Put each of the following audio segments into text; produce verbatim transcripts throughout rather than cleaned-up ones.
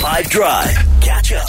five Drive. Catch up.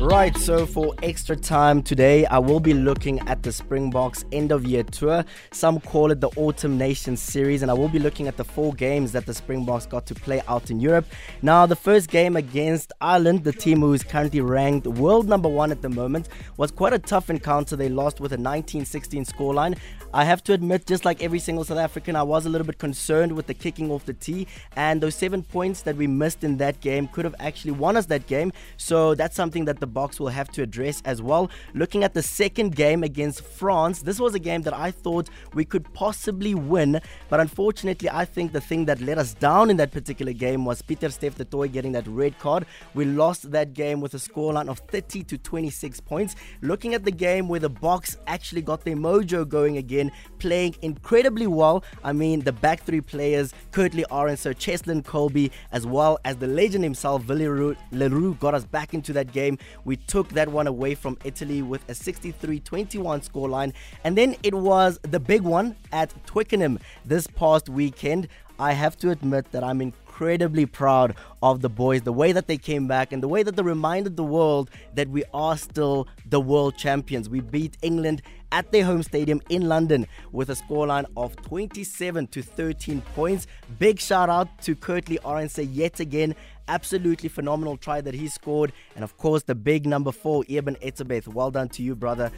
Right, so for extra time today, I will be looking at the Springboks end-of-year tour. Some call it the Autumn Nations series, and I will be looking at the four games that the Springboks got to play out in Europe. Now, the first game against Ireland, the team who is currently ranked world number one at the moment, was quite a tough encounter. They lost with a nineteen sixteen scoreline. I have to admit, just like every single South African, I was a little bit concerned with the kicking off the tee, and those seven points that we missed in that game could have actually won us that game, so that's something that the Boks will have to address as well. Looking at the second game against France, this was a game that I thought we could possibly win, but unfortunately I think the thing that let us down in that particular game was Pieter-Steph du Toit getting that red card. We lost that game with a scoreline of thirty to twenty-six points. Looking at the game where the Boks actually got their mojo going again, playing incredibly well. I mean, the back three players, Kurt-Lee Arendse, Cheslin Kolbe, as well as the legend himself, Willie le Roux, got us back into that game. We took that one away from Italy with a sixty-three twenty-one scoreline. And then it was the big one at Twickenham this past weekend. I have to admit that I'm incredibly proud of the boys, the way that they came back and the way that they reminded the world that we are still the world champions. We beat England at their home stadium in London with a scoreline of twenty-seven to thirteen points. Big shout out to Kurt-Lee Arendse yet again. Absolutely phenomenal try that he scored. And of course, the big number four, Eben Etzebeth. Well done to you, brother.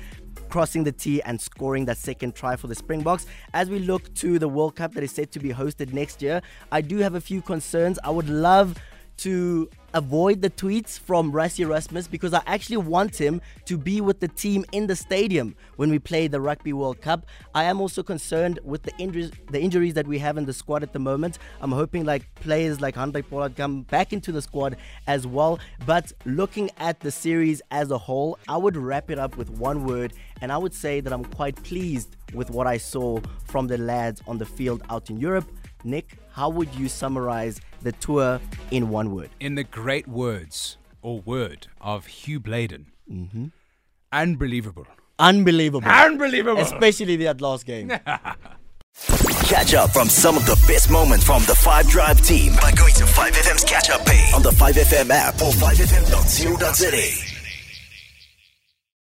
Crossing the tee and scoring that second try for the Springboks. As we look to the World Cup that is set to be hosted next year, I do have a few concerns. I would love to avoid the tweets from Rassie Erasmus because I actually want him to be with the team in the stadium when we play the Rugby World Cup. I am also concerned with the injuries the injuries that we have in the squad at the moment. I'm hoping like players like Handre Pollard come back into the squad as well. But looking at the series as a whole, I would wrap it up with one word, and I would say that I'm quite pleased with what I saw from the lads on the field out in Europe. Nick, how would you summarize the tour in one word? In the great words or word of Hugh Bladen. Mm-hmm. Unbelievable. Unbelievable. Unbelievable. Especially that last game. Catch up from some of the best moments from the five Drive team by going to five F M's catch up page on the five F M app or five F M dot co dot za.